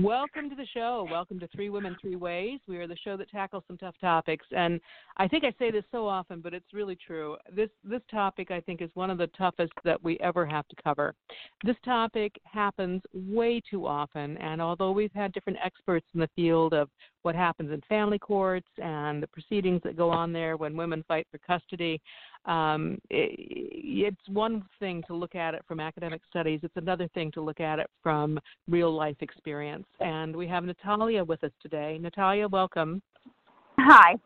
Welcome to the show. Welcome to Three Women, Three Ways. We are the show that tackles some tough topics. And I think I say this so often, but it's really true. This topic, I think, is one of the toughest that we ever have to cover. This topic happens way too often. And although we've had different experts in the field of what happens in family courts and the proceedings that go on there when women fight for custody, it's one thing to look at it from academic studies. It's another thing to look at it from real-life experience. And we have Natalia with us today. Natalia, welcome. Hi.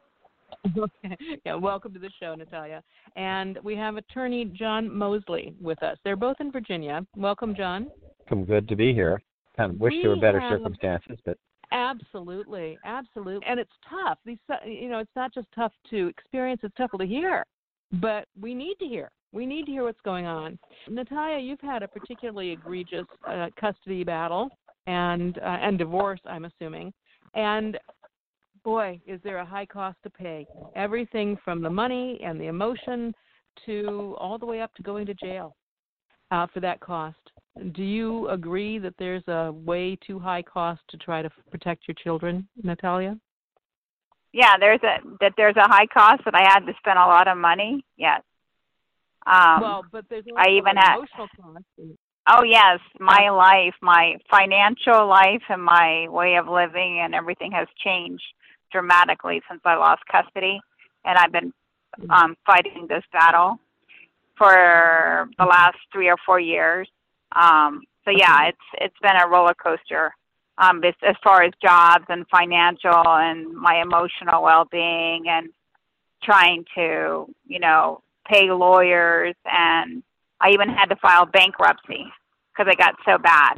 Okay. Yeah, welcome to the show, Natalia. And we have attorney John Moseley with us. They're both in Virginia. Welcome, John. I'm good to be here. I wish there were better circumstances, but... Absolutely, absolutely. And it's tough. It's not just tough to experience, it's tough to hear. But we need to hear. We need to hear what's going on. Natalia, you've had a particularly egregious custody battle and divorce, I'm assuming. And, boy, is there a high cost to pay. Everything from the money and the emotion to all the way up to going to jail for that cost. Do you agree that there's a way too high cost to try to protect your children, Natalia? Yeah, there's a high cost that I had to spend a lot of money. Yes. But there's also emotional cost. Oh yes, my life, my financial life, and my way of living, and everything has changed dramatically since I lost custody, and I've been fighting this battle for the last 3 or 4 years. It's been a roller coaster as far as jobs and financial and my emotional well-being and trying to, pay lawyers. And I even had to file bankruptcy because I got so bad.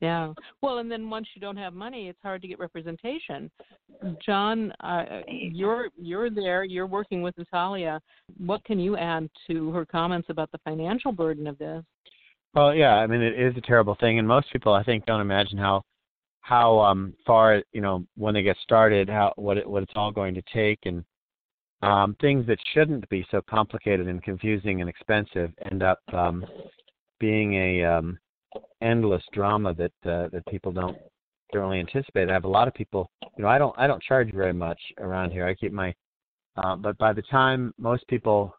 Yeah. Well, and then once you don't have money, it's hard to get representation. John, you're there. You're working with Natalia. What can you add to her comments about the financial burden of this? Well, yeah, I mean, it is a terrible thing, and most people, I think, don't imagine how far, when they get started, what it's all going to take, and things that shouldn't be so complicated and confusing and expensive end up being a endless drama that people don't really anticipate. I have a lot of people, I don't charge very much around here. I keep my, but by the time most people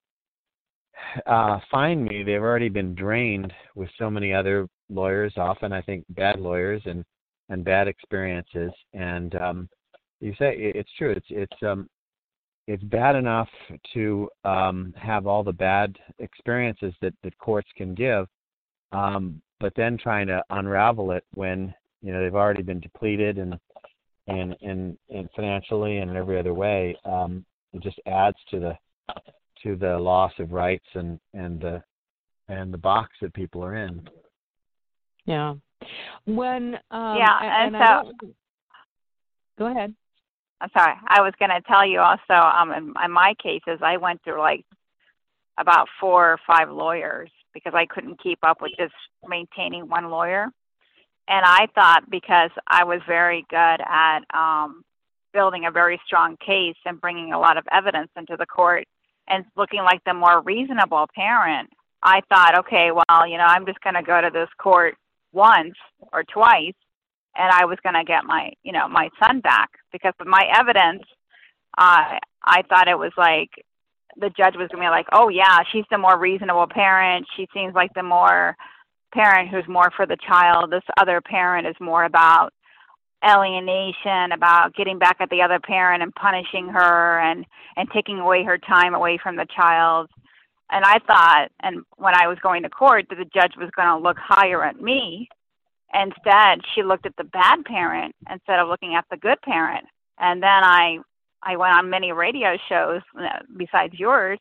find me, they've already been drained with so many other lawyers, often I think bad lawyers and bad experiences. And you say it's true. It's bad enough to have all the bad experiences that courts can give, but then trying to unravel it when they've already been depleted and financially and in every other way, it just adds to the loss of rights and the box that people are in. Yeah. Go ahead. I'm sorry. I was going to tell you also, in my cases, I went through like about 4 or 5 lawyers because I couldn't keep up with just maintaining one lawyer. And I thought because I was very good at building a very strong case and bringing a lot of evidence into the court, and looking like the more reasonable parent, I thought, okay, well, I'm just going to go to this court once or twice, and I was going to get my, my son back. Because with my evidence, I thought it was like the judge was going to be like, oh, yeah, she's the more reasonable parent. She seems like the more parent who's more for the child. This other parent is more about alienation, about getting back at the other parent and punishing her and taking away her time away from the child. And I thought, and when I was going to court, that the judge was going to look higher at me. Instead, she looked at the bad parent instead of looking at the good parent. And then I went on many radio shows besides yours,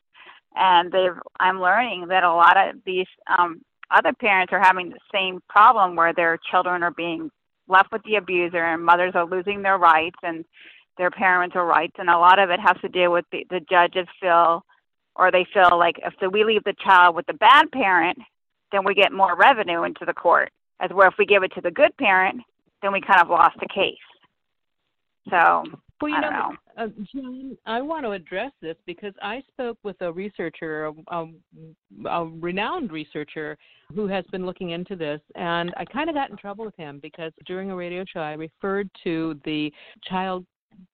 and I'm learning that a lot of these other parents are having the same problem where their children are being left with the abuser, and mothers are losing their rights and their parental rights. And a lot of it has to do with the judges feel, or they feel like if we leave the child with the bad parent, then we get more revenue into the court. As where if we give it to the good parent, then we kind of lost the case. So, well, you know, Jon, I want to address this because I spoke with a researcher, a renowned researcher who has been looking into this, and I kind of got in trouble with him because during a radio show I referred to the child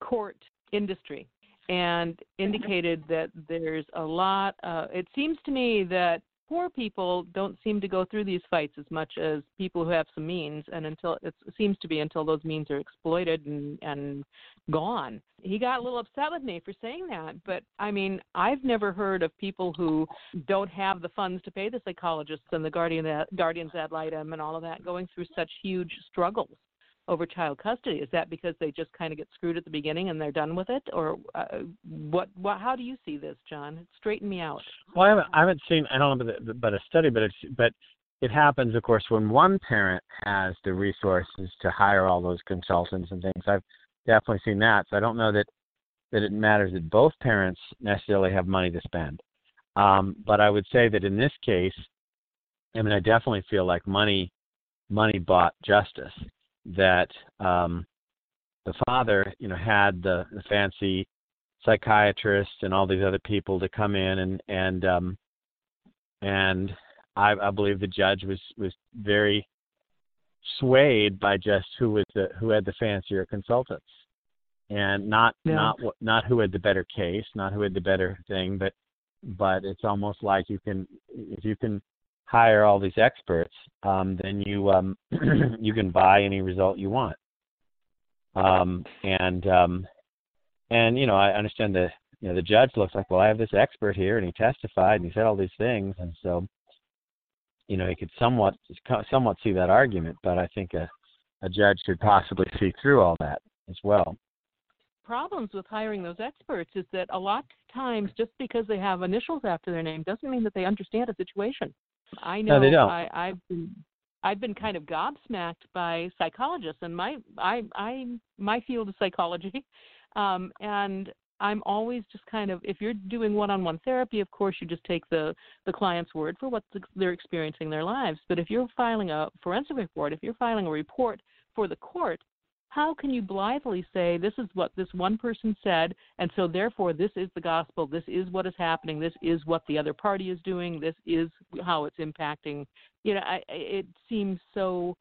court industry and indicated that there's a lot, it seems to me that poor people don't seem to go through these fights as much as people who have some means, and until it seems to be until those means are exploited and gone. He got a little upset with me for saying that, but I mean, I've never heard of people who don't have the funds to pay the psychologists and the guardians ad litem and all of that going through such huge struggles over child custody. Is that because they just kind of get screwed at the beginning and they're done with it? Or what? How do you see this, Jon? Straighten me out. Well, I haven't seen, I don't know about a study, but it happens, of course, when one parent has the resources to hire all those consultants and things. I've definitely seen that. So I don't know that it matters that both parents necessarily have money to spend. But I would say that in this case, I mean, I definitely feel like money bought justice. That the father, you know, had the fancy psychiatrist and all these other people to come in, and I believe the judge was very swayed by just who had the fancier consultants, and not who had the better case, not who had the better thing, but it's almost like if you can hire all these experts, then you you can buy any result you want. And you know, I understand the judge looks like, well, I have this expert here, and he testified, and he said all these things, and so, you know, he could somewhat see that argument, but I think a judge could possibly see through all that as well. Problems with hiring those experts is that a lot of times, just because they have initials after their name doesn't mean that they understand a situation. I know. No, they don't. I've been kind of gobsmacked by psychologists, and my field is psychology, and I'm always just kind of, if you're doing one-on-one therapy, of course you just take the client's word for what they're experiencing in their lives. But if you're filing a forensic report, if you're filing a report for the court, how can you blithely say this is what this one person said, and so therefore this is the gospel, this is what is happening, this is what the other party is doing, this is how it's impacting? You know, it seems so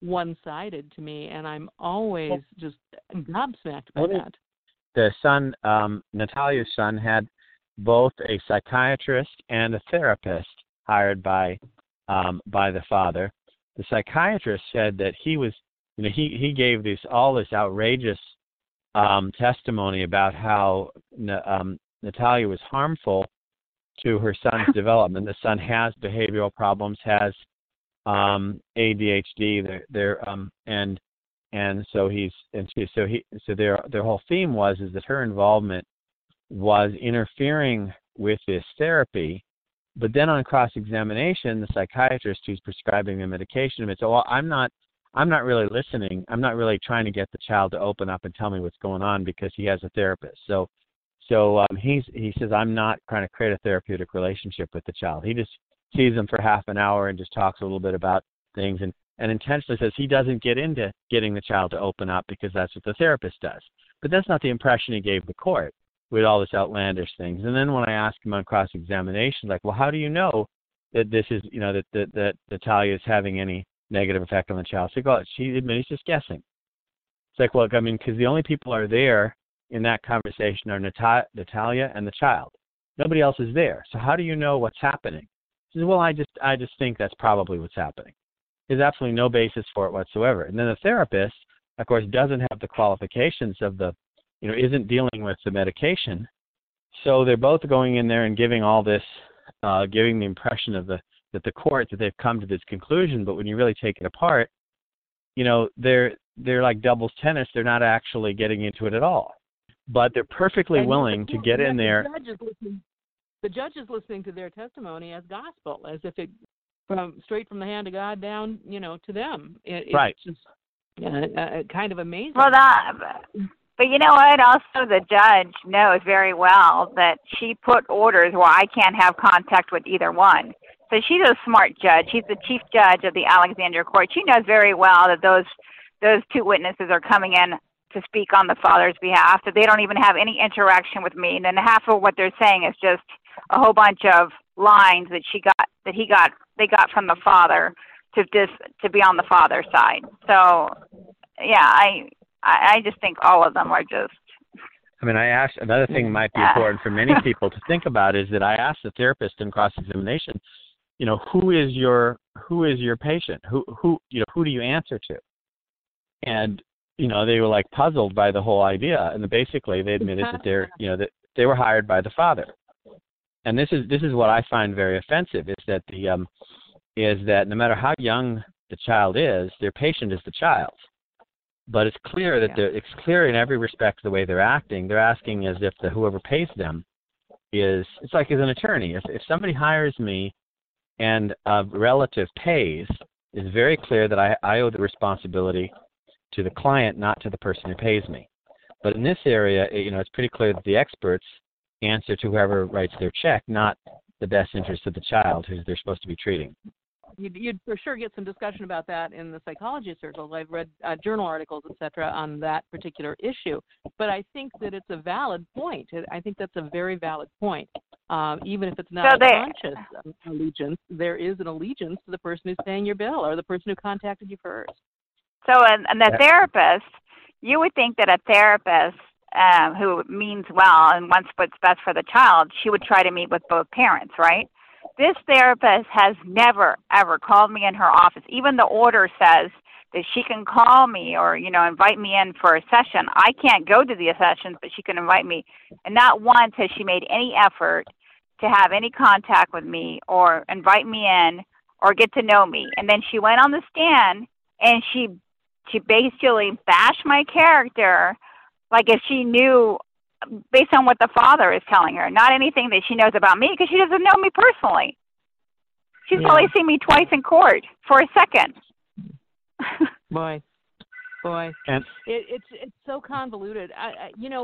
one-sided to me, and I'm always just gobsmacked by that. The son, Natalia's son, had both a psychiatrist and a therapist hired by the father. The psychiatrist said that he was, you know, he gave all this outrageous testimony about how Natalia was harmful to her son's development. The son has behavioral problems, has ADHD, and so their whole theme was that her involvement was interfering with this therapy. But then on cross-examination, the psychiatrist who's prescribing the medication admits, "Oh, I'm not really listening. I'm not really trying to get the child to open up and tell me what's going on because he has a therapist." So he says, "I'm not trying to create a therapeutic relationship with the child. He just sees them for half an hour and just talks a little bit about things and intentionally says he doesn't get into getting the child to open up because that's what the therapist does." But that's not the impression he gave the court with all this outlandish things. And then when I asked him on cross-examination, like, "Well, how do you know that this is, you know, that Natalia is having any negative effect on the child?" So she admits she's just guessing. It's like, well, I mean, because the only people are there in that conversation are Natalia and the child. Nobody else is there. So how do you know what's happening? She says, "Well, I just think that's probably what's happening." There's absolutely no basis for it whatsoever. And then the therapist, of course, doesn't have the qualifications of the, you know, isn't dealing with the medication. So they're both going in there and giving all this giving the impression of the court that they've come to this conclusion. But when you really take it apart, you know, they're like doubles tennis. They're not actually getting into it at all, but they're perfectly willing to get in there. The judge is listening to their testimony as gospel, as if it straight from the hand of God down, you know, to them. Right. It's just kind of amazing. Well, but you know what? Also, the judge knows very well that she put orders where I can't have contact with either one. So she's a smart judge. She's the chief judge of the Alexandria court. She knows very well that those two witnesses are coming in to speak on the father's behalf, that they don't even have any interaction with me. And then half of what they're saying is just a whole bunch of lines that they got from the father to be on the father's side. So yeah, I just think all of them are just. I mean, I asked, another thing might be important for many people to think about is that I asked the therapist in cross-examination, you know, who is your patient? Who do you answer to? And, you know, they were like puzzled by the whole idea. And basically they admitted that they were hired by the father. And this is what I find very offensive, is that that no matter how young the child is, their patient is the child. But it's clear that it's clear in every respect the way they're acting. They're acting as if whoever pays them it's like as an attorney. If somebody hires me and a relative pays, it's very clear that I owe the responsibility to the client, not to the person who pays me. But in this area, you know, it's pretty clear that the experts answer to whoever writes their check, not the best interest of the child who they're supposed to be treating. You'd for sure get some discussion about that in the psychology circles. I've read journal articles, et cetera, on that particular issue. But I think that it's a valid point. I think that's a very valid point. Even if it's not a conscious allegiance, there is an allegiance to the person who's paying your bill or the person who contacted you first. So, and the therapist, you would think that a therapist who means well and wants what's best for the child, she would try to meet with both parents, right? This therapist has never, ever called me in her office. Even the order says that she can call me or, you know, invite me in for a session. I can't go to the sessions, but she can invite me. And not once has she made any effort to have any contact with me or invite me in or get to know me. And then she went on the stand and she basically bashed my character, like if she knew based on what the father is telling her, not anything that she knows about me, because she doesn't know me personally. She's only seen me twice in court for a second. Boy. It's so convoluted.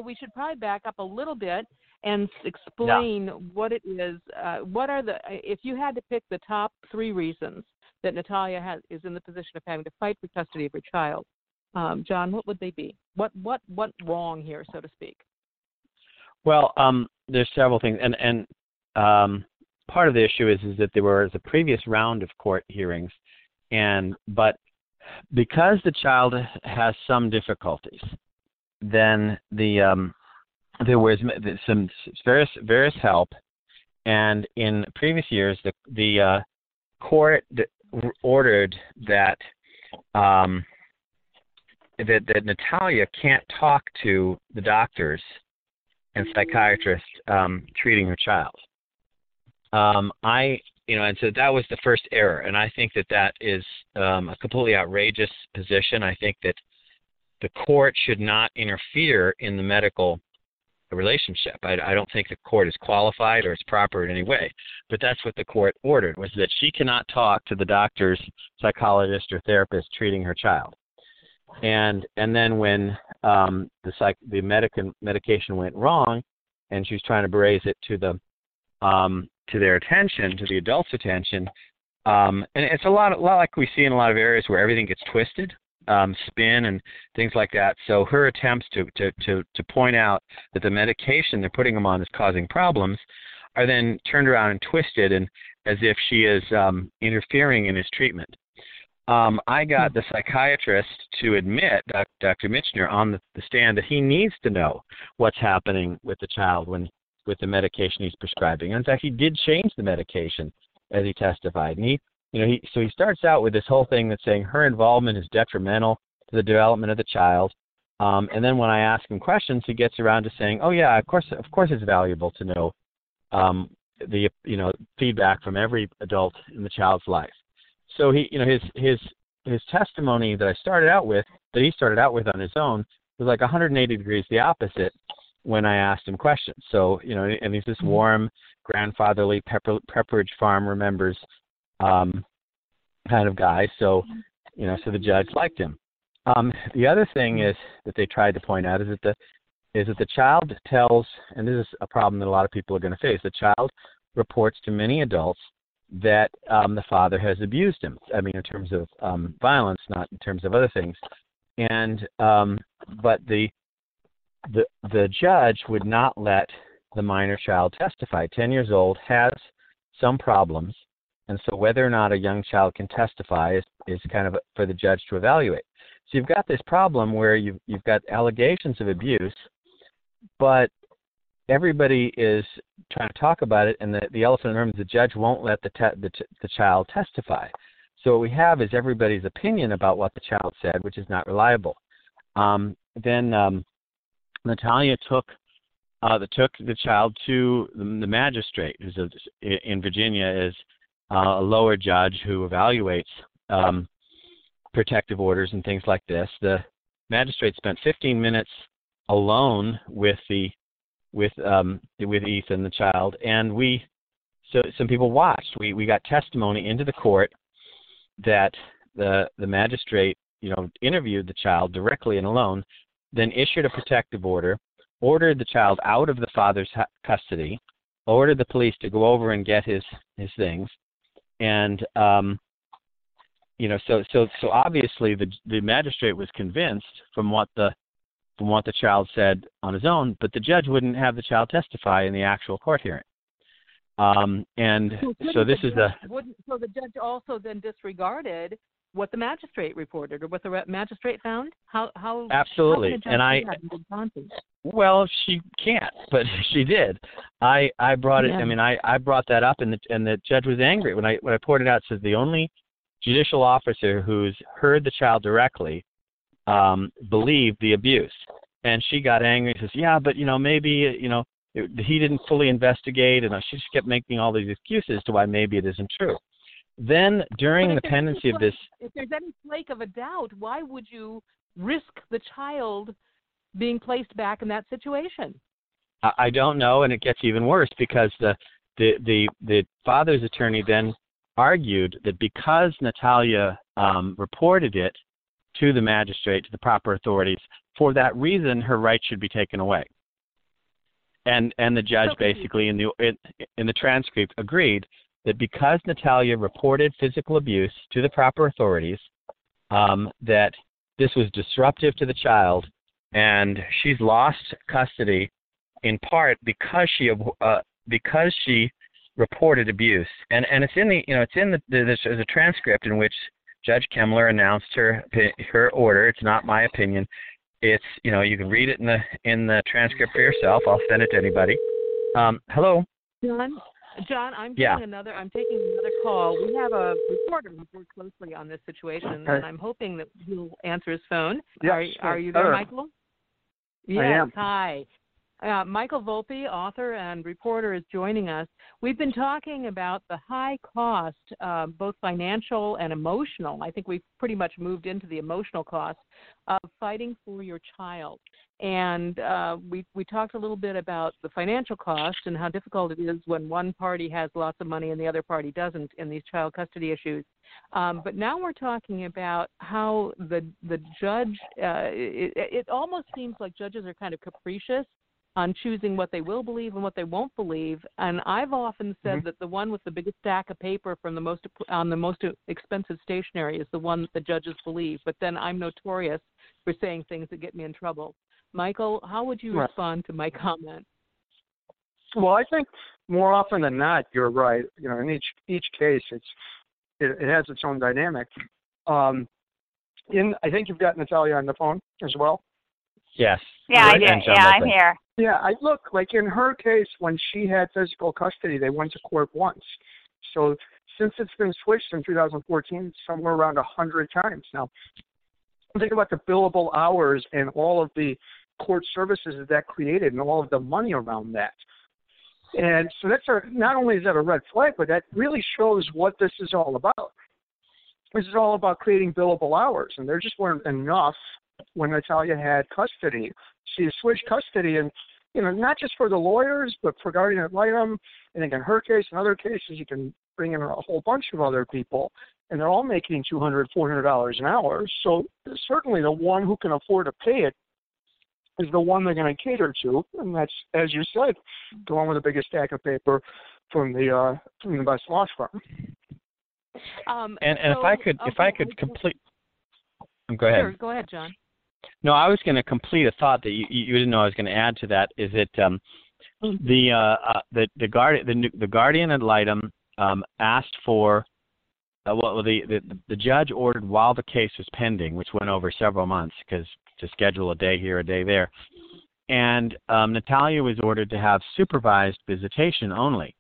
We should probably back up a little bit and explain what it is. If you had to pick the top three reasons that Natalia is in the position of having to fight for custody of her child, John, what would they be? What went wrong here, so to speak? Well, there's several things, and part of the issue is that there was a previous round of court hearings, but because the child has some difficulties, then there was some various help, and in previous years the court ordered that. That Natalia can't talk to the doctors and psychiatrists treating her child. And so that was the first error. And I think that is a completely outrageous position. I think that the court should not interfere in the medical relationship. I don't think the court is qualified or it's proper in any way. But that's what the court ordered, was that she cannot talk to the doctors, psychologists, or therapists treating her child. And then when the medication went wrong, and she was trying to raise it to the adult's attention, and it's a lot like we see in a lot of areas where everything gets twisted, spin and things like that. So her attempts to point out that the medication they're putting them on is causing problems are then turned around and twisted, and as if she is interfering in his treatment. I got the psychiatrist to admit, Dr. Mitchener, on the stand that he needs to know what's happening with the child with the medication he's prescribing. And in fact, he did change the medication as he testified. And he starts out with this whole thing that's saying her involvement is detrimental to the development of the child. And then when I ask him questions, he gets around to saying, "Oh yeah, of course it's valuable to know the feedback from every adult in the child's life. So he, his testimony that I started out with, that he started out with on his own, was like 180 degrees the opposite when I asked him questions. So, and he's this warm, grandfatherly Pepperidge Farm remembers kind of guy. So, so the judge liked him. The other thing is that they tried to point out is that the child tells, and this is a problem that a lot of people are going to face, the child reports to many adults that the father has abused him. I mean, in terms of violence, not in terms of other things. And but the judge would not let the minor child testify. 10 years old has some problems, and so whether or not a young child can testify is kind of for the judge to evaluate. So you've got this problem where you've got allegations of abuse, but everybody is trying to talk about it, and the elephant in the room is the judge won't let the child testify. So what we have is everybody's opinion about what the child said, which is not reliable. Then Natalia took the child to the magistrate, who's in Virginia, is a lower judge who evaluates protective orders and things like this. The magistrate spent 15 minutes alone with Ethan, the child, and so some people watched. We got testimony into the court that the magistrate, interviewed the child directly and alone, then issued a protective order, ordered the child out of the father's custody, ordered the police to go over and get his things, and so obviously the magistrate was convinced from what the child said on his own, but the judge wouldn't have the child testify in the actual court hearing. So the judge also then disregarded what the magistrate reported or what the magistrate found? How absolutely. How and I well, she can't, but she did. I brought it. Yeah. I mean, I brought that up, and the judge was angry when I pointed out. Says the only judicial officer who's heard the child directly believed the abuse, and she got angry. Says, yeah, but maybe. He didn't fully investigate, and she just kept making all these excuses to why maybe it isn't true. Then, during the pendency of this... If there's any flake of a doubt, why would you risk the child being placed back in that situation? I don't know, and it gets even worse because the father's attorney then argued that because Natalia reported it to the magistrate, to the proper authorities, for that reason, her rights should be taken away. And the judge basically in the transcript agreed that because Natalia reported physical abuse to the proper authorities, that this was disruptive to the child, and she's lost custody in part because she reported abuse. And it's in the there's a transcript in which Judge Kemler announced her order. It's not my opinion. It's, you can read it in the transcript for yourself. I'll send it to anybody. Hello? John, I'm taking another call. We have a reporter who works closely on this situation, and I'm hoping that he'll answer his phone. Yes, are you there, Michael? Yes, I am. Hi. Michael Volpe, author and reporter, is joining us. We've been talking about the high cost, both financial and emotional. I think we've pretty much moved into the emotional cost of fighting for your child. And we talked a little bit about the financial cost and how difficult it is when one party has lots of money and the other party doesn't in these child custody issues. But now we're talking about how the judge, it almost seems like judges are kind of capricious on choosing what they will believe and what they won't believe. And I've often said that the one with the biggest stack of paper on the most expensive stationery is the one that the judges believe. But then I'm notorious for saying things that get me in trouble. Michael, how would you respond to my comment? Well, I think more often than not, you're right. In each case, it has its own dynamic. I think you've got Natalia on the phone as well. Yes. Yeah, right? I did. Yeah, I'm here. Yeah, in her case, when she had physical custody, they went to court once. So since it's been switched in 2014, somewhere around 100 times now. Think about the billable hours and all of the court services that created and all of the money around that. And so that's not only is that a red flag, but that really shows what this is all about. This is all about creating billable hours, and there just weren't enough when Natalia had custody. She switched custody, and not just for the lawyers, but for guardian ad litem. I think in her case, in other cases, you can bring in a whole bunch of other people, and they're all making $200, $400 an hour. So certainly the one who can afford to pay it is the one they're going to cater to, and that's, as you said, the one with the biggest stack of paper from the best law firm. And so, if I could complete. Go ahead. Sure, go ahead, John. No, I was going to complete a thought that you didn't know I was going to add to that. Is that the guardian ad litem asked for the judge ordered while the case was pending, which went over several months because to schedule a day here, a day there, and Natalia was ordered to have supervised visitation only.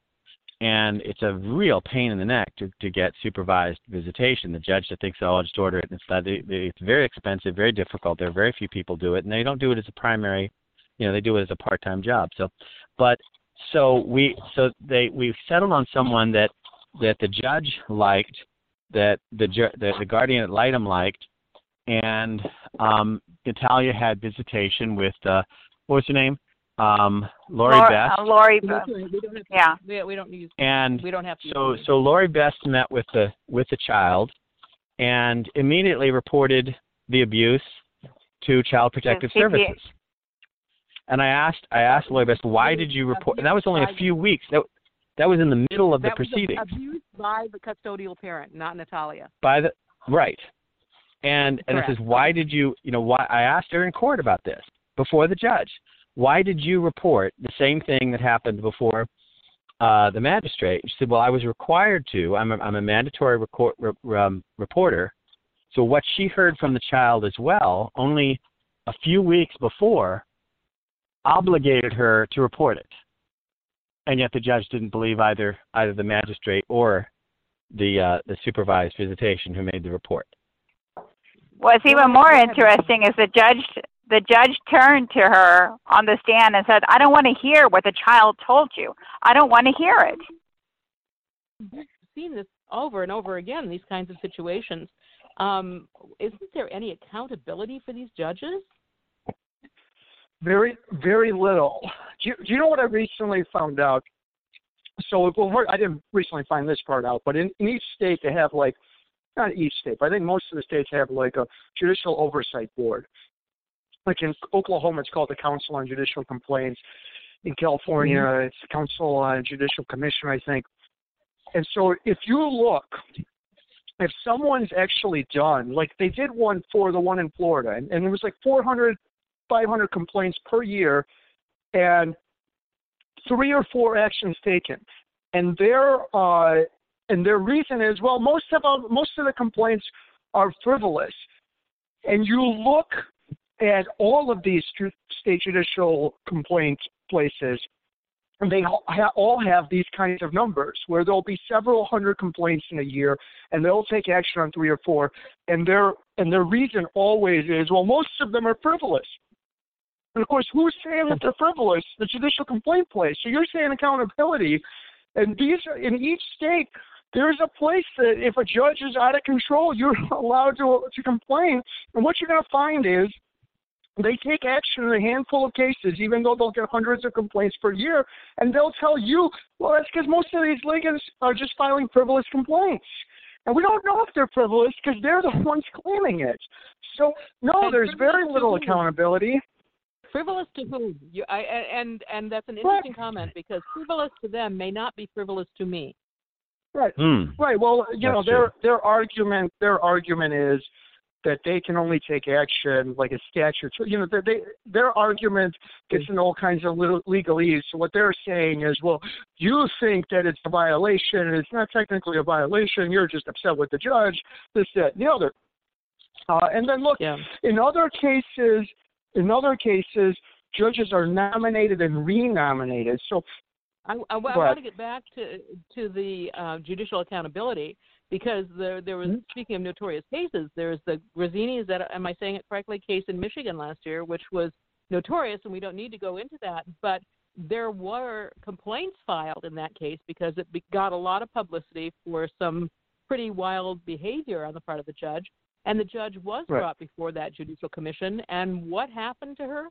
And it's a real pain in the neck to get supervised visitation. The judge that thinks, oh, I'll just order it. And it's very expensive, very difficult. There are very few people do it. And they don't do it as a primary, they do it as a part-time job. So we settled on someone that the judge liked, that the guardian ad litem liked. And Natalia had visitation with, what was her name? Lori Best. So Lori Best met with the child and immediately reported the abuse to Child Protective Services. And I asked Lori Best, why did you report? And that was only a few weeks. That was in the middle of the proceedings. Abused by the custodial parent, not Natalia. Right. And I says, why did you? Why I asked her in court about this before the judge. Why did you report the same thing that happened before the magistrate? She said, well, I was required to. I'm a mandatory reporter. So what she heard from the child as well, only a few weeks before, obligated her to report it. And yet the judge didn't believe either the magistrate or the supervised visitation who made the report. What's even more interesting is the judge turned to her on the stand and said, I don't want to hear what the child told you. I don't want to hear it. We've seen this over and over again, these kinds of situations. Isn't there any accountability for these judges? Very, very little. Do you know what I recently found out? So I didn't recently find this part out, but in each state they have not each state, but I think most of the states have a judicial oversight board. Like in Oklahoma, it's called the Council on Judicial Complaints. In California, it's the Council on Judicial Commission, I think. And so if you look, if someone's actually done, they did one for the one in Florida, and it was 400, 500 complaints per year, and 3 or 4 actions taken. And their reason is, well, most of the complaints are frivolous. And you look at all of these state judicial complaint places, and they all have these kinds of numbers where there'll be several hundred complaints in a year, and they'll take action on 3 or 4, and their reason always is, well, most of them are frivolous. And of course, who's saying that they're frivolous? The judicial complaint place. So you're saying accountability, and these are in each state. There's a place that if a judge is out of control, you're allowed to complain, and what you're going to find is they take action in a handful of cases, even though they'll get hundreds of complaints per year, and they'll tell you, well, that's because most of these litigants are just filing frivolous complaints. And we don't know if they're frivolous because they're the ones claiming it. So, no, there's very little accountability. Frivolous to whom? And that's an interesting comment, because frivolous to them may not be frivolous to me. Right. Right. Well, their argument is that they can only take action like a statute. Their argument gets in all kinds of little legalese. So what they're saying is, well, you think that it's a violation, and it's not technically a violation. You're just upset with the judge, this, that, and the other. And then look, in other cases, judges are nominated and renominated. So I want to get back to the judicial accountability. Because there was, speaking of notorious cases, there's the Grazzini's, am I saying it correctly, case in Michigan last year, which was notorious, and we don't need to go into that. But there were complaints filed in that case because it got a lot of publicity for some pretty wild behavior on the part of the judge. And the judge was brought before that judicial commission. And what happened to her?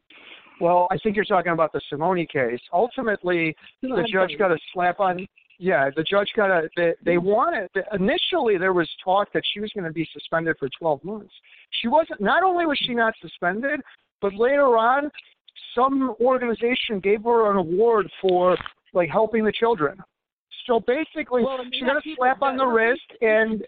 Well, I think you're talking about the Simone case. Ultimately, the judge got a slap on. Yeah, the judge got a. They wanted. Initially, there was talk that she was going to be suspended for 12 months. She wasn't. Not only was she not suspended, but later on, some organization gave her an award for like helping the children. So basically, she got a slap on the wrist and.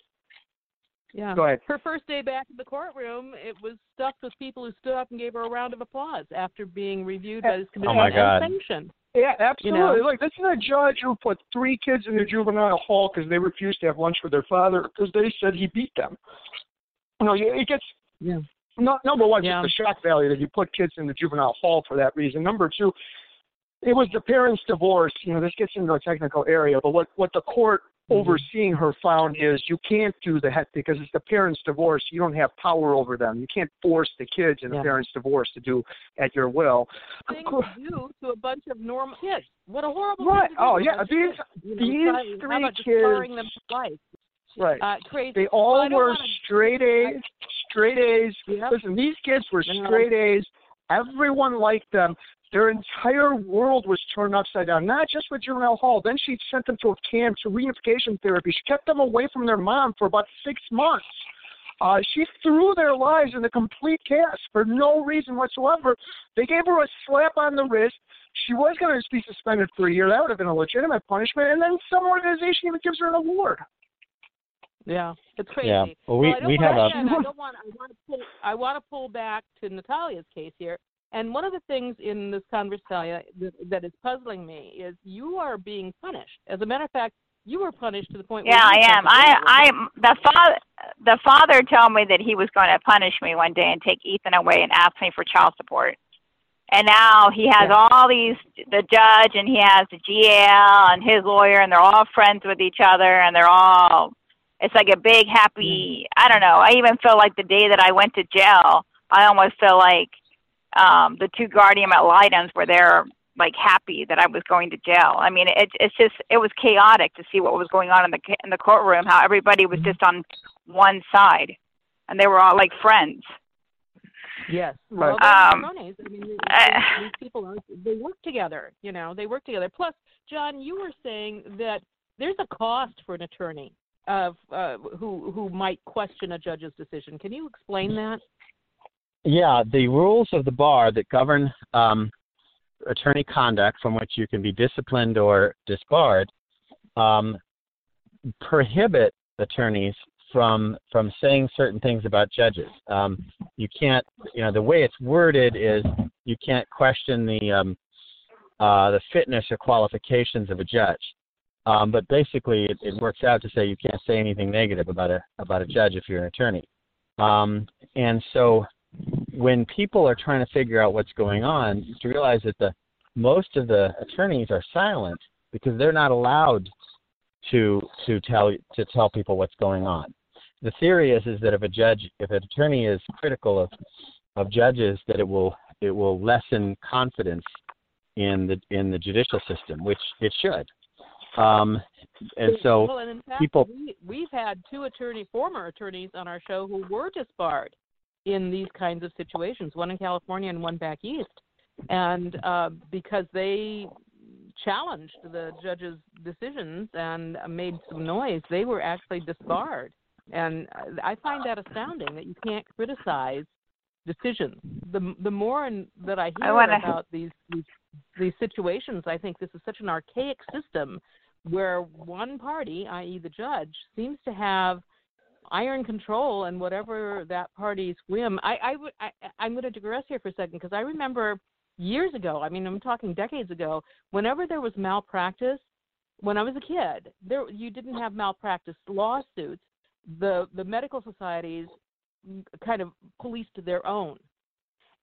Yeah. Go ahead. Her first day back in the courtroom, it was stuffed with people who stood up and gave her a round of applause after being reviewed by this commission and sanctioned. Yeah, absolutely. You know? Look, this is a judge who put 3 kids in the juvenile hall because they refused to have lunch with their father because they said he beat them. You know, it gets number one, just the shock value that you put kids in the juvenile hall for that reason. Number two, it was the parents' divorce. You know, this gets into a technical area, but what the court overseeing her found is you can't do the heck because it's the parents' divorce. You don't have power over them. You can't force the kids in the parents' divorce to do at your will. Thing to do to a bunch of normal kids. What a horrible thing to do. Oh, yeah. These 3 kids. Destroying them for life. Right. Crazy. They all were straight A's. Straight A's. Yep. Listen, these kids were straight A's. Everyone liked them. Their entire world was turned upside down, not just with juvenile hall. Then she sent them to a camp to reunification therapy. She kept them away from their mom for about 6 months. She threw their lives into complete chaos for no reason whatsoever. They gave her a slap on the wrist. She was going to be suspended for a year. That would have been a legitimate punishment. And then some organization even gives her an award. Yeah, it's crazy. Yeah. Well, I want to pull back to Natalia's case here. And one of the things in this conversation, Natalia, that is puzzling me is you are being punished. As a matter of fact, you were punished to the point where I am. The father told me that he was going to punish me one day and take Ethan away and ask me for child support. And now he has all these, the judge and he has the GL and his lawyer, and they're all friends with each other, and they're all, it's like a big happy, I don't know. I even feel like the day that I went to jail, I almost feel like the 2 guardian ad litem were there, like happy that I was going to jail. I mean, it's just, it was chaotic to see what was going on in the courtroom. How everybody was just on one side, and they were all like friends. Yes, well, these people, they work together. You know, they work together. Plus, John, you were saying that there's a cost for an attorney who might question a judge's decision. Can you explain that? Yeah, the rules of the bar that govern attorney conduct from which you can be disciplined or disbarred prohibit attorneys from saying certain things about judges. You can't, you know, the way it's worded is you can't question the fitness or qualifications of a judge. But basically, it works out to say you can't say anything negative about a judge if you're an attorney. And so, when people are trying to figure out what's going on, you have to realize that most of the attorneys are silent because they're not allowed to tell people what's going on. The theory is that if an attorney is critical of judges, that it will lessen confidence in the judicial system, which it should. We've had 2 former attorneys on our show who were disbarred in these kinds of situations, one in California and one back east, and because they challenged the judge's decisions and made some noise, they were actually disbarred. And I find that astounding that you can't criticize decisions. The more that I hear about these situations, I think this is such an archaic system where one party, i.e. the judge, seems to have iron control and whatever that party's whim. I'm going to digress here for a second because I remember years ago, I mean, I'm talking decades ago, whenever there was malpractice, when I was a kid, you didn't have malpractice lawsuits. The medical societies kind of policed their own.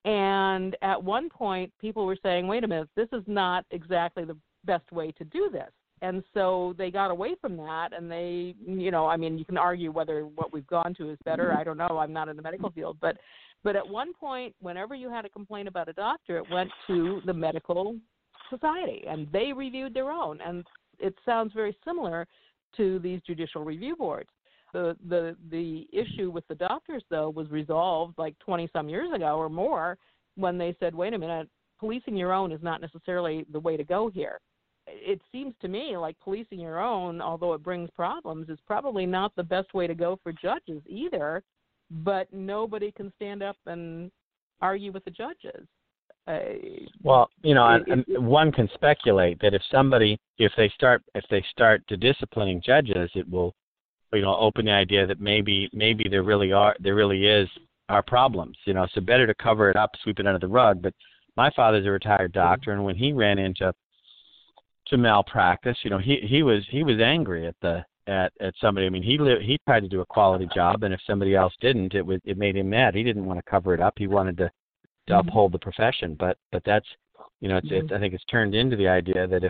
And at one point, people were saying, wait a minute, this is not exactly the best way to do this. And so they got away from that, and they, you know, I mean, you can argue whether what we've gone to is better. I don't know. I'm not in the medical field. But at one point, whenever you had a complaint about a doctor, it went to the medical society, and they reviewed their own. And it sounds very similar to these judicial review boards. The issue with the doctors, though, was resolved like 20-some years ago or more when they said, wait a minute, policing your own is not necessarily the way to go here. It seems to me like policing your own, although it brings problems, is probably not the best way to go for judges either, but nobody can stand up and argue with the judges. Well, you know, one can speculate that if they start to disciplining judges, it will, you know, open the idea that maybe there really are problems, you know, so better to cover it up, sweep it under the rug. But my father's a retired doctor, and when he ran into malpractice, you know, he was angry at somebody. I mean, he tried to do a quality job, and if somebody else didn't, it made him mad. He didn't want to cover it up. He wanted to uphold the profession, but that's, you know, I think it's turned into the idea that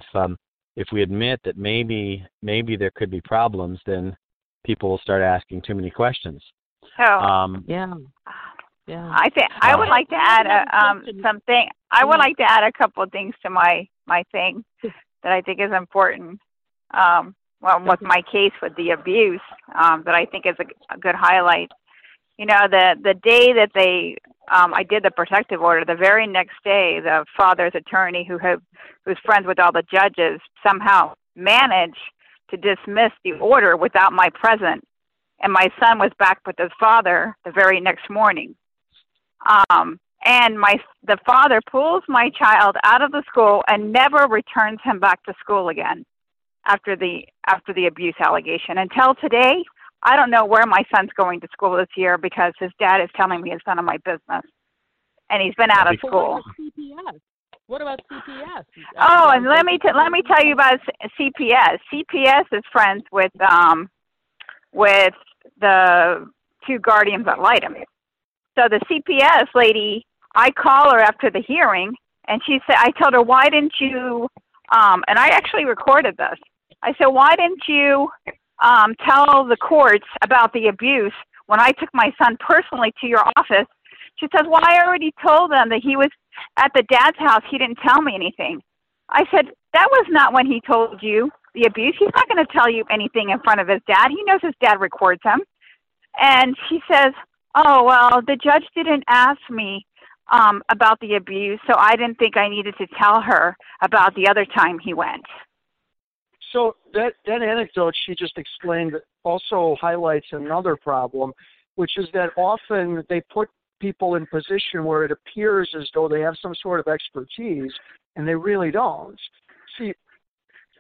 if we admit that maybe there could be problems, then people will start asking too many questions. I think I would like to add something. I would like to add a couple of things to my thing that I think is important. Well, with my case with the abuse, that I think is a good highlight. You know, the day that they, I did the protective order, the very next day, the father's attorney, who's friends with all the judges, somehow managed to dismiss the order without my presence. And my son was back with his father the very next morning. And the father pulls my child out of the school and never returns him back to school again after the abuse allegation. Until today, I don't know where my son's going to school this year because his dad is telling me it's none of my business, and he's been out of school. What about CPS? Oh, and let me tell you about CPS. CPS is friends with the two guardians ad litem. So the CPS lady, I call her after the hearing, and she said, I told her, why didn't you? And I actually recorded this. I said, why didn't you tell the courts about the abuse when I took my son personally to your office? She says, well, I already told them that he was at the dad's house. He didn't tell me anything. I said, that was not when he told you the abuse. He's not going to tell you anything in front of his dad. He knows his dad records him. And she says, oh, well, the judge didn't ask me about the abuse, so I didn't think I needed to tell her about the other time he went. So that anecdote she just explained also highlights another problem, which is that often they put people in position where it appears as though they have some sort of expertise, and they really don't. See,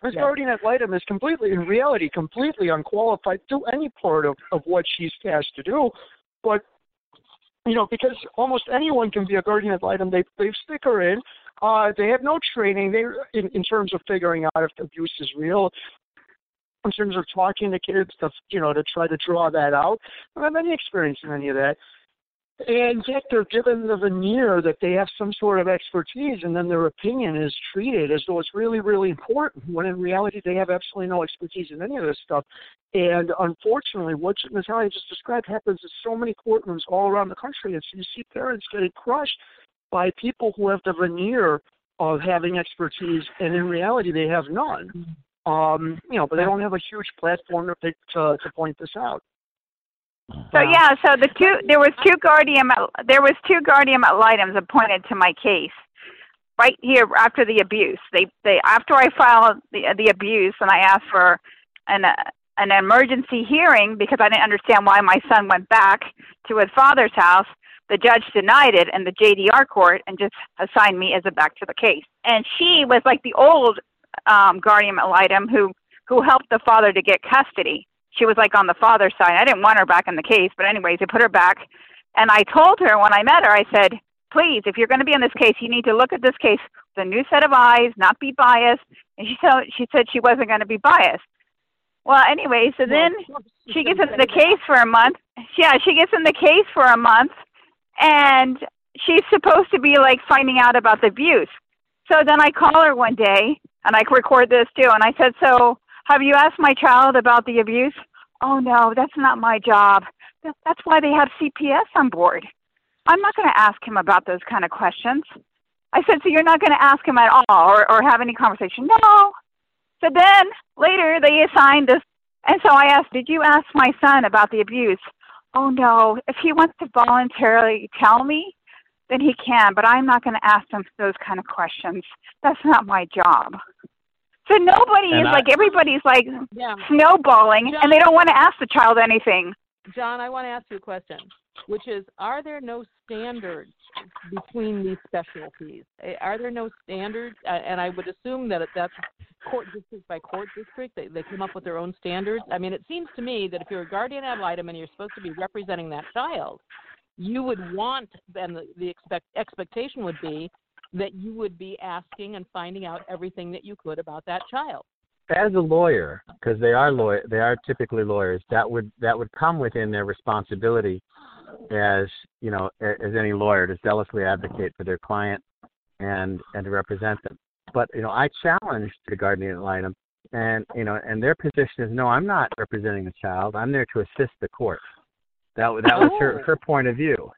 Ms. Guardian ad litem is completely, in reality, completely unqualified to any part of what she's tasked to do. But, you know, because almost anyone can be a guardian ad litem, they stick her in. They have no training in terms of figuring out if the abuse is real, in terms of talking to kids, to try to draw that out. I don't have any experience in any of that. And yet they're given the veneer that they have some sort of expertise, and then their opinion is treated as though it's really, really important, when in reality they have absolutely no expertise in any of this stuff. And unfortunately, what Natalia just described happens in so many courtrooms all around the country. And so you see parents getting crushed by people who have the veneer of having expertise, and in reality they have none. But they don't have a huge platform to point this out. So yeah, so there was two guardian ad litems appointed to my case right here after the abuse. They after I filed the abuse, and I asked for an emergency hearing because I didn't understand why my son went back to his father's house. The judge denied it in the JDR court and just assigned me as a back to the case. And she was like the old guardian ad litem who helped the father to get custody. She was like on the father's side. I didn't want her back in the case, but anyways, they put her back. And I told her when I met her, I said, please, if you're going to be in this case, you need to look at this case with a new set of eyes, not be biased. And she said she wasn't going to be biased. Well, anyway, so then she gets in the case for a month. Yeah, she gets in the case for a month, and she's supposed to be like finding out about the abuse. So then I call her one day, and I record this too, and I said, so have you asked my child about the abuse? Oh, no, that's not my job. That's why they have CPS on board. I'm not going to ask him about those kind of questions. I said, so you're not going to ask him at all or have any conversation? No. So then later they assigned this. And so I asked, did you ask my son about the abuse? Oh, no. If he wants to voluntarily tell me, then he can. But I'm not going to ask him those kind of questions. That's not my job. So nobody is like, everybody's like snowballing, John, and they don't want to ask the child anything. John, I want to ask you a question, which is, are there no standards between these specialties? Are there no standards? And I would assume that that's court district by court district. They come up with their own standards. I mean, it seems to me that if you're a guardian ad litem and you're supposed to be representing that child, you would want, and the expectation would be, that you would be asking and finding out everything that you could about that child. As a lawyer, because they are typically lawyers, that would come within their responsibility, as you know, as any lawyer, to zealously advocate for their client and to represent them. But you know, I challenged the guardian ad litem, and you know, and their position is, no, I'm not representing the child. I'm there to assist the court. That was her point of view,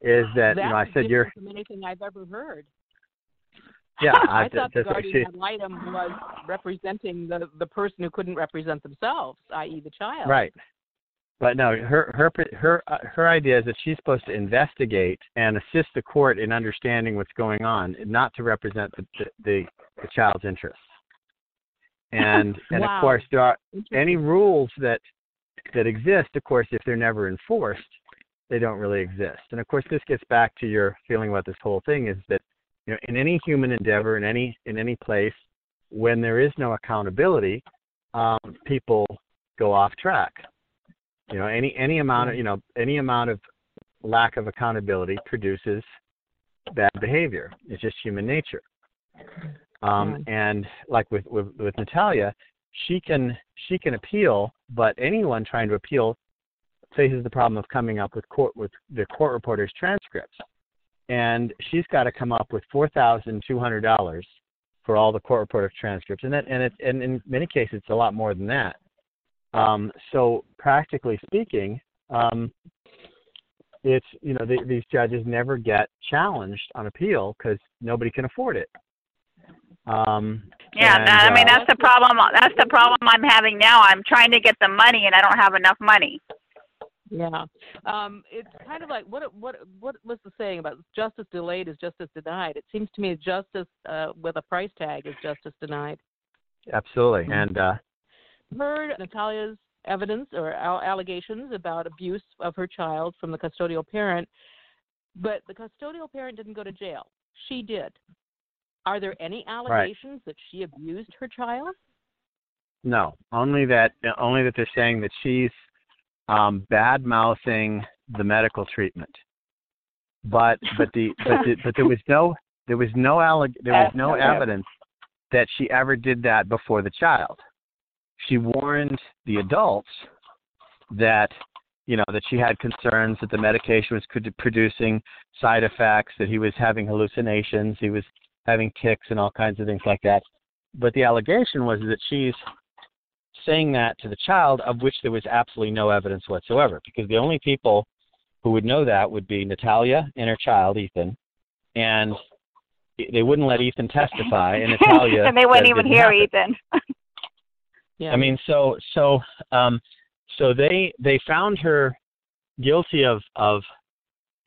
is that you know, I said, you're from anything I've ever heard. Yeah, I thought the guardian ad litem was representing the person who couldn't represent themselves, i.e., the child. Right, but no, her idea is that she's supposed to investigate and assist the court in understanding what's going on, not to represent the child's interests. And wow. Of course, there are any rules that exist. Of course, if they're never enforced, they don't really exist. And of course, this gets back to your feeling about this whole thing is that, you know, in any human endeavor, in any place, when there is no accountability, people go off track. You know, any amount of lack of accountability produces bad behavior. It's just human nature. And like with Natalia, she can appeal, but anyone trying to appeal faces the problem of coming up with the court reporter's transcripts. And she's got to come up with $4,200 for all the court reporter transcripts, and in many cases it's a lot more than that. So practically speaking, it's, you know, these judges never get challenged on appeal because nobody can afford it. I mean, that's the problem. That's the problem I'm having now. I'm trying to get the money, and I don't have enough money. Yeah, it's kind of like what was the saying about justice delayed is justice denied? It seems to me justice with a price tag is justice denied. Absolutely. And heard Natalia's evidence or allegations about abuse of her child from the custodial parent, but the custodial parent didn't go to jail. She did. Are there any allegations that she abused her child? No, only that they're saying that she's bad-mouthing the medical treatment, but there was no evidence that she ever did that before the child. She warned the adults that, you know, that she had concerns that the medication was producing side effects, that he was having hallucinations, he was having tics and all kinds of things like that. But the allegation was that she's saying that to the child, of which there was absolutely no evidence whatsoever, because the only people who would know that would be Natalia and her child, Ethan, and they wouldn't let Ethan testify, and Natalia... and they wouldn't even hear Ethan. Yeah. I mean, so they found her guilty of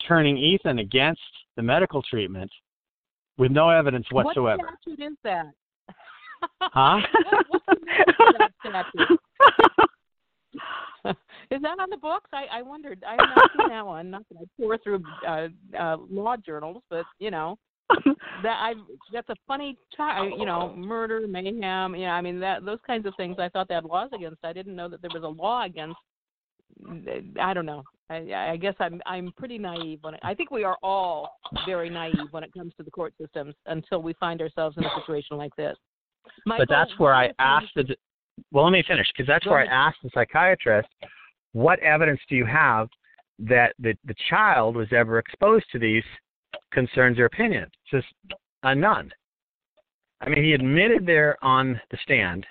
turning Ethan against the medical treatment with no evidence whatsoever. What statute is that? Huh? Is that on the books? I wondered. I've not seen that one. Not that I pour through law journals, but you know, that's a funny time. You know, murder, mayhem. Yeah, I mean those kinds of things. I thought they had laws against. I didn't know that there was a law against. I don't know. I guess I'm pretty naive when I think we are all very naive when it comes to the court systems until we find ourselves in a situation like this. Michael, but that's where I asked let me finish, because that's where I asked the psychiatrist, what evidence do you have that the child was ever exposed to these concerns or opinions? Just none. I mean, he admitted there on the stand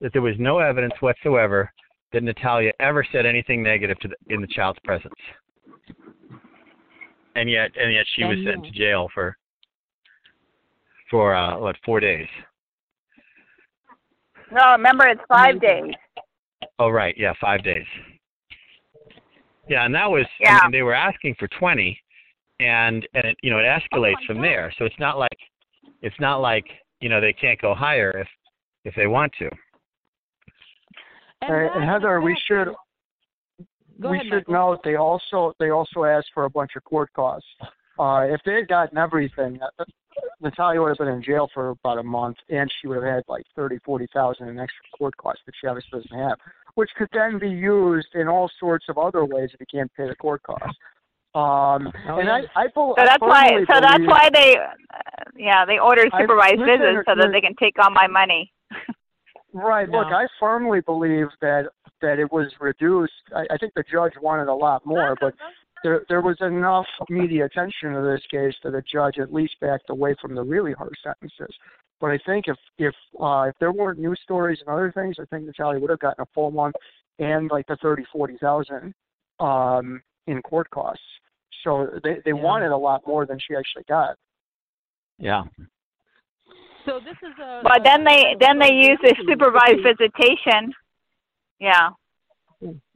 that there was no evidence whatsoever that Natalia ever said anything negative in the child's presence. And yet she was sent to jail for for, what, 4 days? No, remember, it's 5 days. Oh, right. Yeah, 5 days. Yeah, and that was, yeah. I mean, they were asking for 20, and it, you know, it escalates from there. So it's not like, you know, they can't go higher if they want to. And Heather, exactly. we should note they also asked for a bunch of court costs. If they had gotten everything, Natalia would have been in jail for about a month, and she would have had like $30,000-$40,000 in extra court costs that she obviously doesn't have, which could then be used in all sorts of other ways if you can't pay the court costs. So that's why they ordered supervised visits so that they can take all my money. Right. No. Look, I firmly believe that it was reduced. I think the judge wanted a lot more, but there was enough media attention to this case that the judge at least backed away from the really harsh sentences. But I think if there weren't news stories and other things, I think Natalia would have gotten a full month and like the $30,000-$40,000 in court costs. So they wanted a lot more than she actually got. Yeah. So this is a. But then they use the supervised visitation. Yeah.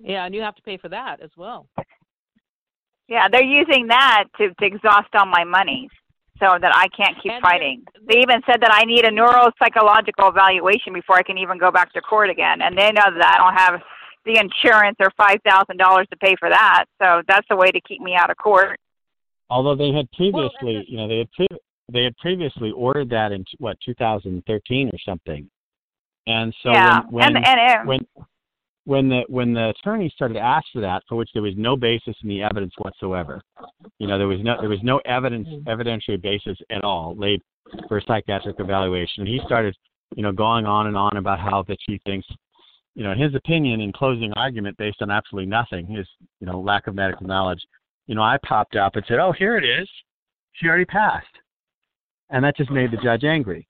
Yeah, and you have to pay for that as well. Yeah, they're using that to exhaust all my money, so that I can't keep fighting. They even said that I need a neuropsychological evaluation before I can even go back to court again, and they know that I don't have the insurance or $5,000 to pay for that. So that's a way to keep me out of court. Although they had previously, they had previously ordered that in, 2013 or something. And so yeah. when the attorney started asking for that, for which there was no basis in the evidence whatsoever, you know, there was no evidentiary basis at all laid for a psychiatric evaluation. And he started, you know, going on and on about how that she thinks, you know, in his opinion in closing argument based on absolutely nothing, his, you know, lack of medical knowledge, you know, I popped up and said, oh, here it is. She already passed. And that just made the judge angry.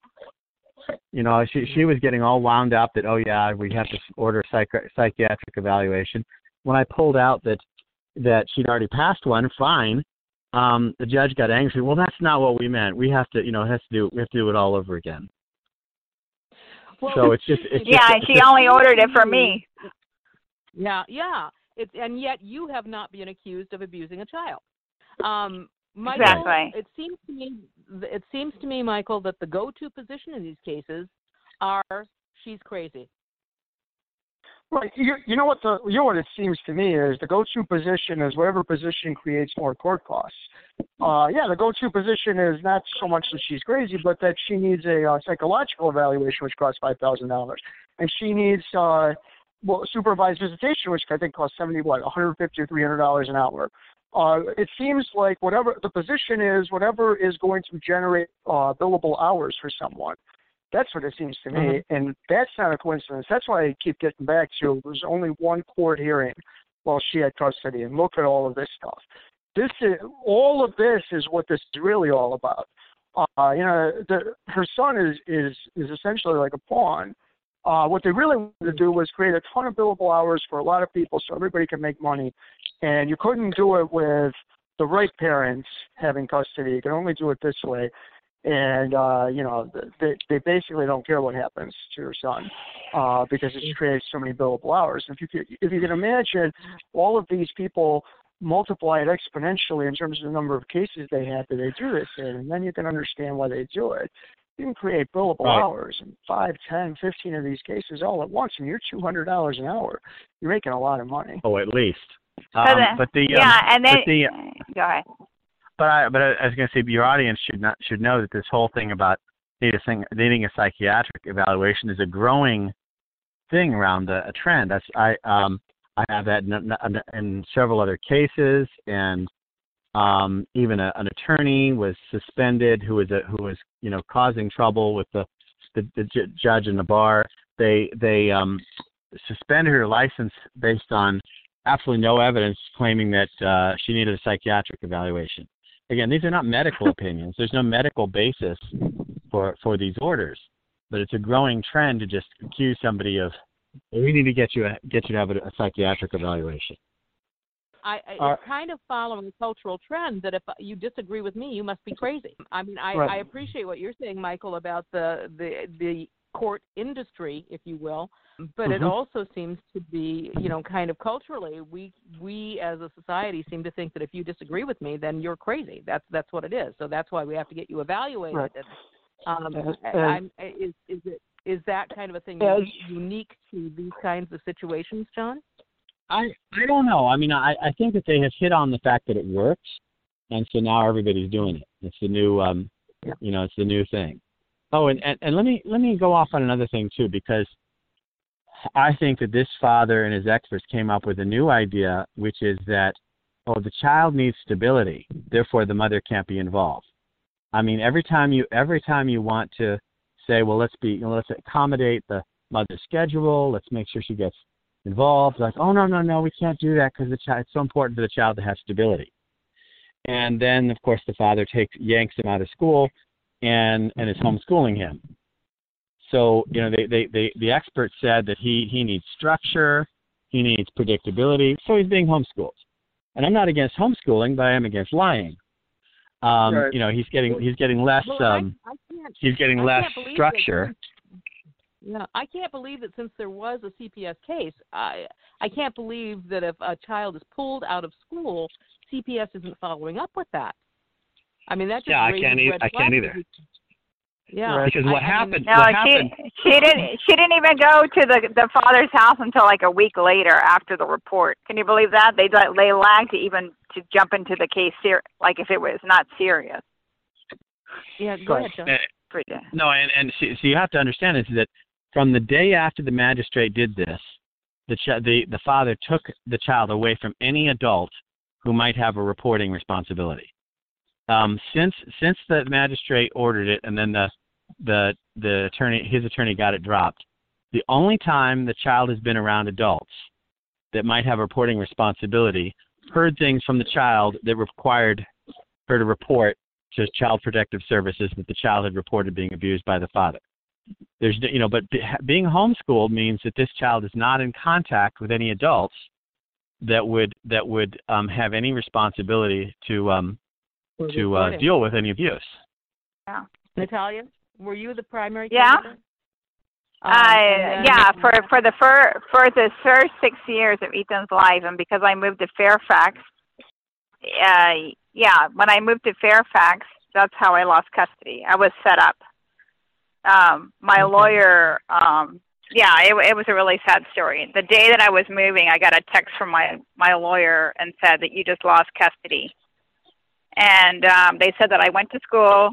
You know, she was getting all wound up that, oh, yeah, we have to order a psychiatric evaluation. When I pulled out that she'd already passed one, fine. The judge got angry. Well, that's not what we meant. We have to, you know, we have to do it all over again. Well, so she only ordered it for me. Yeah, yeah. And yet you have not been accused of abusing a child. Michael, exactly. It seems to me, Michael, that the go-to position in these cases are she's crazy. Right. You know what it seems to me is the go-to position is whatever position creates more court costs. Yeah, the go-to position is not so much that she's crazy, but that she needs a psychological evaluation, which costs $5,000, and she needs supervised visitation, which I think costs $150 or $300 an hour. It seems like whatever the position is, whatever is going to generate billable hours for someone, that's what it seems to me. Mm-hmm. And that's not a coincidence. That's why I keep getting back to there's only one court hearing while she had custody, and look at all of this stuff. All of this is what this is really all about. You know, her son is essentially like a pawn. What they really wanted to do was create a ton of billable hours for a lot of people so everybody could make money. And you couldn't do it with the right parents having custody. You could only do it this way. And, you know, they basically don't care what happens to your son because it creates so many billable hours. If you can imagine all of these people multiply it exponentially in terms of the number of cases they had that they do this in, and then you can understand why they do it. You can create billable hours in 5, 10, 15 of these cases all at once, and you're $200 an hour. You're making a lot of money. Oh, at least. Go ahead. But I was going to say, your audience should know that this whole thing about needing a psychiatric evaluation is a growing thing around a trend. I have that in several other cases, and. Even an attorney was suspended who was you know causing trouble with the judge in the bar. They suspended her license based on absolutely no evidence, claiming that she needed a psychiatric evaluation. Again, these are not medical opinions. There's no medical basis for these orders, but it's a growing trend to just accuse somebody of we need to get you to have a psychiatric evaluation. It's kind of following a cultural trend that if you disagree with me, you must be crazy. I mean, I appreciate what you're saying, Michael, about the court industry, if you will, but it also seems to be, you know, kind of culturally, we as a society seem to think that if you disagree with me, then you're crazy. That's what it is. So that's why we have to get you evaluated. Right. Is that kind of a thing unique to these kinds of situations, John? I don't know. I mean, I think that they have hit on the fact that it works, and so now everybody's doing it. It's the new, you know, it's the new thing. Oh, and let me go off on another thing too, because I think that this father and his experts came up with a new idea, which is that the child needs stability, therefore the mother can't be involved. I mean, every time you want to say, well, let's accommodate the mother's schedule, let's make sure she gets involved. Like, oh no, we can't do that because it's so important for the child to have stability. And then, of course, the father yanks him out of school and is homeschooling him. So, you know, the expert said that he needs structure, he needs predictability, so he's being homeschooled. And I'm not against homeschooling, but I am against lying. Right. You know, he's getting less less structure. Yeah, I can't believe that since there was a CPS case, I can't believe that if a child is pulled out of school, CPS isn't following up with that. I mean, that just I can't either. Yeah, because what happened? She didn't even go to the father's house until like a week later after the report. Can you believe that? They lagged to jump into the case like if it was not serious. Yeah, go ahead, John. No, and so you have to understand is that from the day after the magistrate did this, the father took the child away from any adult who might have a reporting responsibility. Since the magistrate ordered it, and then the his attorney got it dropped, the only time the child has been around adults that might have a reporting responsibility heard things from the child that required her to report to Child Protective Services that the child had reported being abused by the father. There's, you know, but being homeschooled means that this child is not in contact with any adults that would have any responsibility to deal with any abuse. Yeah, Natalia, were you the primary? Yeah, for the first 6 years of Ethan's life, and because I moved to Fairfax, when I moved to Fairfax, that's how I lost custody. I was set up. My lawyer, it was a really sad story. The day that I was moving, I got a text from my lawyer and said that you just lost custody. And they said that I went to school,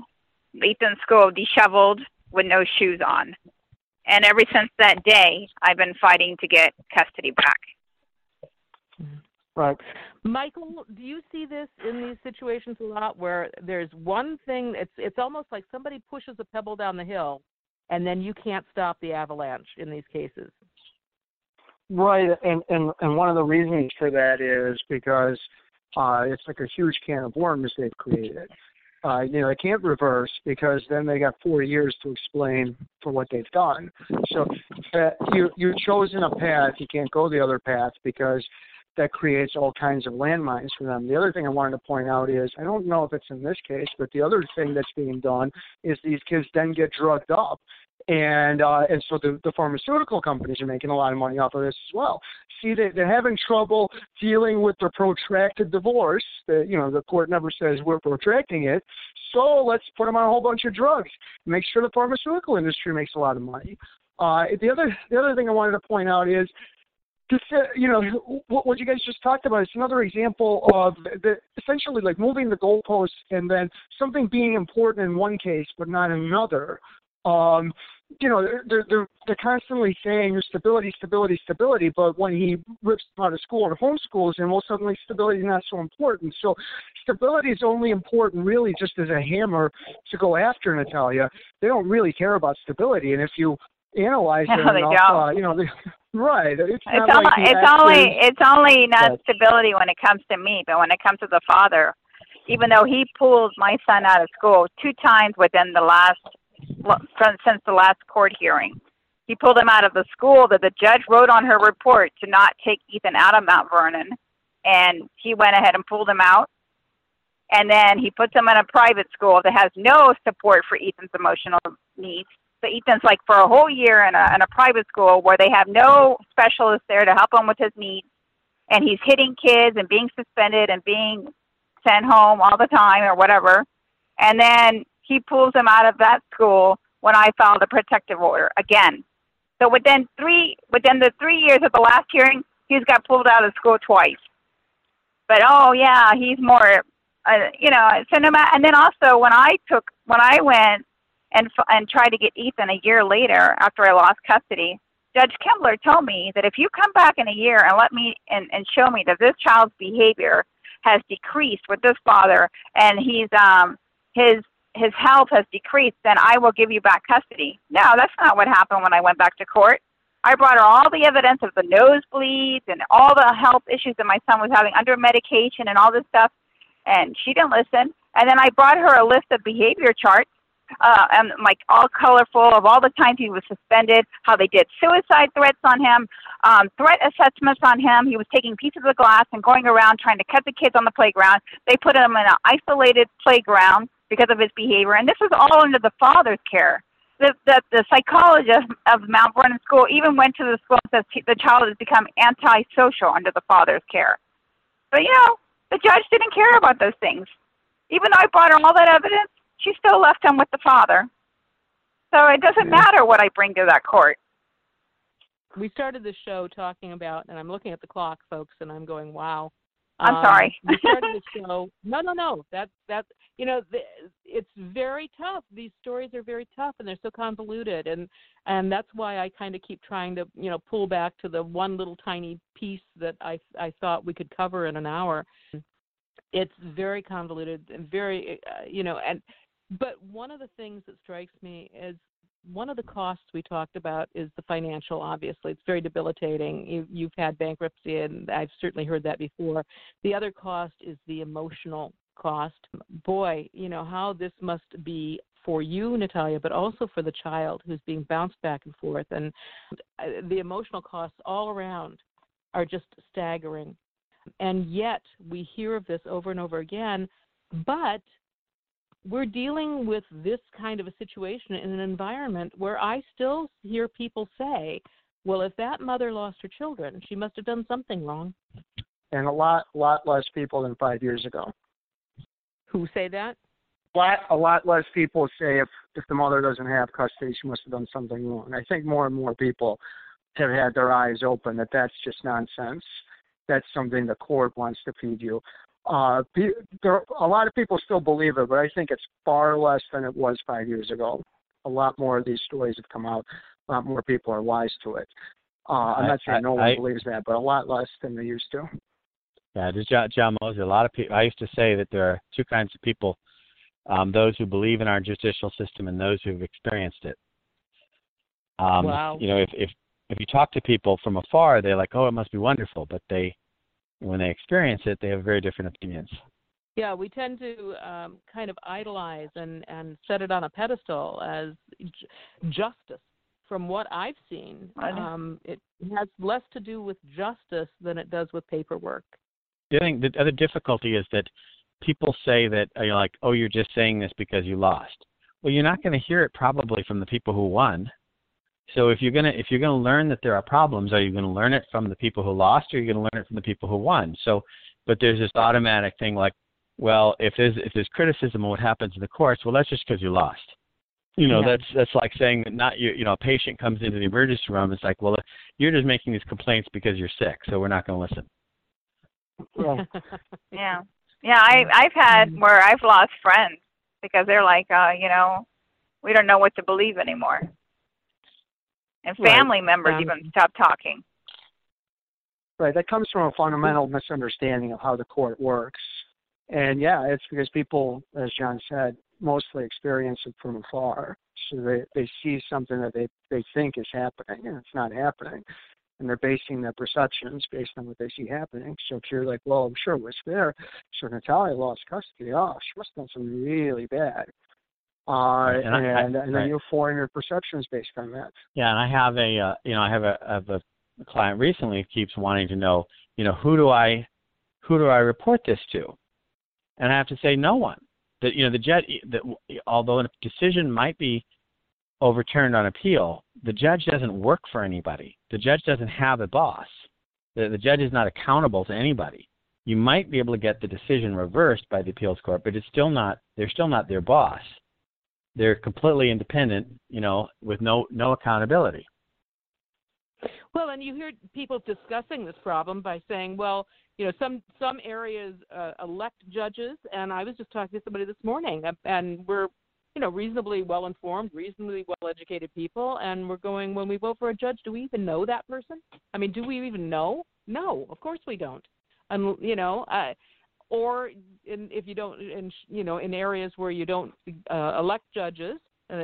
Ethan's school, disheveled with no shoes on. And ever since that day, I've been fighting to get custody back. Right. Michael, do you see this in these situations a lot where there's one thing, it's almost like somebody pushes a pebble down the hill and then you can't stop the avalanche in these cases? Right. And one of the reasons for that is because it's like a huge can of worms they've created. You know, they can't reverse because then they got 4 years to explain for what they've done. So you've chosen a path. You can't go the other path because that creates all kinds of landmines for them. The other thing I wanted to point out is, I don't know if it's in this case, but the other thing that's being done is these kids then get drugged up. And so the pharmaceutical companies are making a lot of money off of this as well. See, they're having trouble dealing with their protracted divorce. You know, the court never says we're protracting it. So let's put them on a whole bunch of drugs. Make sure the pharmaceutical industry makes a lot of money. The other thing I wanted to point out is, you know, what you guys just talked about is another example of essentially like moving the goalposts and then something being important in one case but not in another. You know, they're constantly saying stability, but when he rips them out of school and homeschools him, well, suddenly stability is not so important. So stability is only important really just as a hammer to go after Natalia. They don't really care about stability, and if you analyze it enough, you know, right. It's only not stability when it comes to me, but when it comes to the father, even though he pulled my son out of school 2 times within the last since the last court hearing. He pulled him out of the school that the judge wrote on her report to not take Ethan out of Mount Vernon. and he went ahead and pulled him out. And then he puts him in a private school that has no support for Ethan's emotional needs. So Ethan's like for a whole year in a private school where they have no specialist there to help him with his needs. And he's hitting kids and being suspended and being sent home all the time or whatever. And then he pulls him out of that school when I filed a protective order again. So within the 3 years of the last hearing, he's got pulled out of school twice. But he's more, So no matter, and then also when I went and tried to get Ethan a year later after I lost custody, Judge Kemler told me that if you come back in a year and let me and show me that this child's behavior has decreased with this father and he's his health has decreased, then I will give you back custody. No, that's not what happened when I went back to court. I brought her all the evidence of the nosebleeds and all the health issues that my son was having under medication and all this stuff, and she didn't listen. And then I brought her a list of behavior charts, and like all colorful of all the times he was suspended, how they did suicide threats on him, threat assessments on him. He was taking pieces of glass and going around trying to cut the kids on the playground. They put him in an isolated playground because of his behavior. And this was all under the father's care. The psychologist of Mount Vernon School even went to the school and says the child has become antisocial under the father's care. But, the judge didn't care about those things. Even though I brought her all that evidence, she still left him with the father. So it doesn't matter what I bring to that court. We started the show talking about, and I'm looking at the clock, folks, and I'm going, wow. I'm sorry. We started the show. No. It's very tough. These stories are very tough, and they're so convoluted. And that's why I kind of keep trying to, pull back to the one little tiny piece that I thought we could cover in an hour. It's very convoluted and very, but one of the things that strikes me is one of the costs we talked about is the financial, obviously. It's very debilitating. You've had bankruptcy, and I've certainly heard that before. The other cost is the emotional cost. Boy, how this must be for you, Natalia, but also for the child who's being bounced back and forth. And the emotional costs all around are just staggering. And yet we hear of this over and over again, but we're dealing with this kind of a situation in an environment where I still hear people say, well, if that mother lost her children, she must have done something wrong. And a lot less people than 5 years ago. Who say that? A lot less people say if the mother doesn't have custody, she must have done something wrong. I think more and more people have had their eyes open that that's just nonsense. That's something the court wants to feed you. A lot of people still believe it, but I think it's far less than it was 5 years ago. A lot more of these stories have come out. A lot more people are wise to it. I'm not saying no one believes that, but a lot less than they used to. Yeah, this is John Moseley. A lot of people. I used to say that there are two kinds of people: those who believe in our judicial system and those who've experienced it. Wow. If you talk to people from afar, they're like, "Oh, it must be wonderful," but when they experience it, they have very different opinions. Yeah, we tend to kind of idolize and set it on a pedestal as justice. From what I've seen, it has less to do with justice than it does with paperwork. The other difficulty is that people say that you're like, "Oh, you're just saying this because you lost." Well, you're not going to hear it probably from the people who won. So if you're gonna learn that there are problems, are you gonna learn it from the people who lost, or are you gonna learn it from the people who won? So, but there's this automatic thing like, well, if there's criticism of what happens in the courts, well, that's just because you lost. That's like saying that not you. A patient comes into the emergency room. It's like, well, you're just making these complaints because you're sick, so we're not gonna listen. Yeah, yeah. I've had where I've lost friends because they're like, we don't know what to believe anymore. And family members even stop talking. Right. That comes from a fundamental misunderstanding of how the court works. And, it's because people, as John said, mostly experience it from afar. So they see something that they think is happening, and it's not happening. And they're basing their perceptions based on what they see happening. So if you're like, well, I'm sure it was fair. So Natalia lost custody. Oh, she must have done something really bad. And then you form your perceptions based on that. Yeah, and I have a client recently who keeps wanting to know, who do I who do I report this to? And I have to say no one. That, you know, the judge, that although a decision might be overturned on appeal, the judge doesn't work for anybody. The judge doesn't have a boss. The judge is not accountable to anybody. You might be able to get the decision reversed by the appeals court, but it's still not. They're still not their boss. They're completely independent, you know, with no accountability. Well, and you hear people discussing this problem by saying, well, you know, some areas elect judges, and I was just talking to somebody this morning, and we're, you know, reasonably well-informed, reasonably well-educated people, and we're going, when we vote for a judge, do we even know that person? I mean, do we even know? No, of course we don't. And, you know, or in, if you don't, in, you know, in areas where you don't elect judges,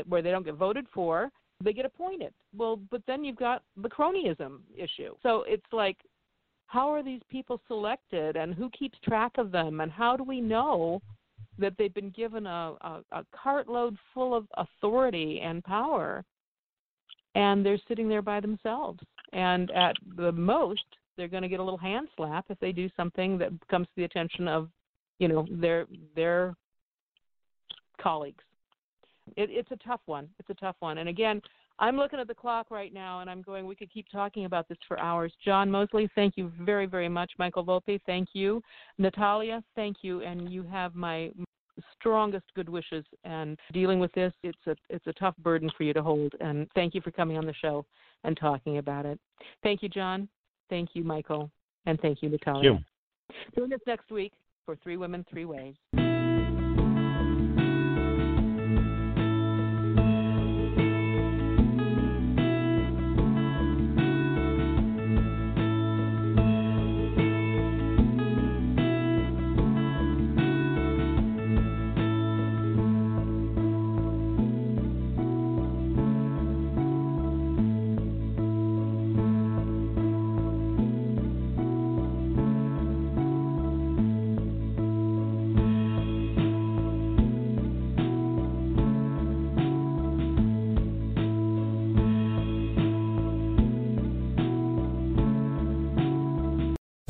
where they don't get voted for, they get appointed. Well, but then you've got the cronyism issue. So it's like, how are these people selected, and who keeps track of them, and how do we know that they've been given a cartload full of authority and power, and they're sitting there by themselves? And at the most, they're going to get a little hand slap if they do something that comes to the attention of, you know, their colleagues. It's a tough one. It's a tough one. And again, I'm looking at the clock right now, and I'm going, we could keep talking about this for hours. Jon Moseley, thank you very, very much. Michael Volpe, thank you. Natalia, thank you. And you have my strongest good wishes. And dealing with this, it's a tough burden for you to hold. And thank you for coming on the show and talking about it. Thank you, John. Thank you, Michael. And thank you, Natalia. Thank you. Join us next week for Three Women, Three Ways.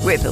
With the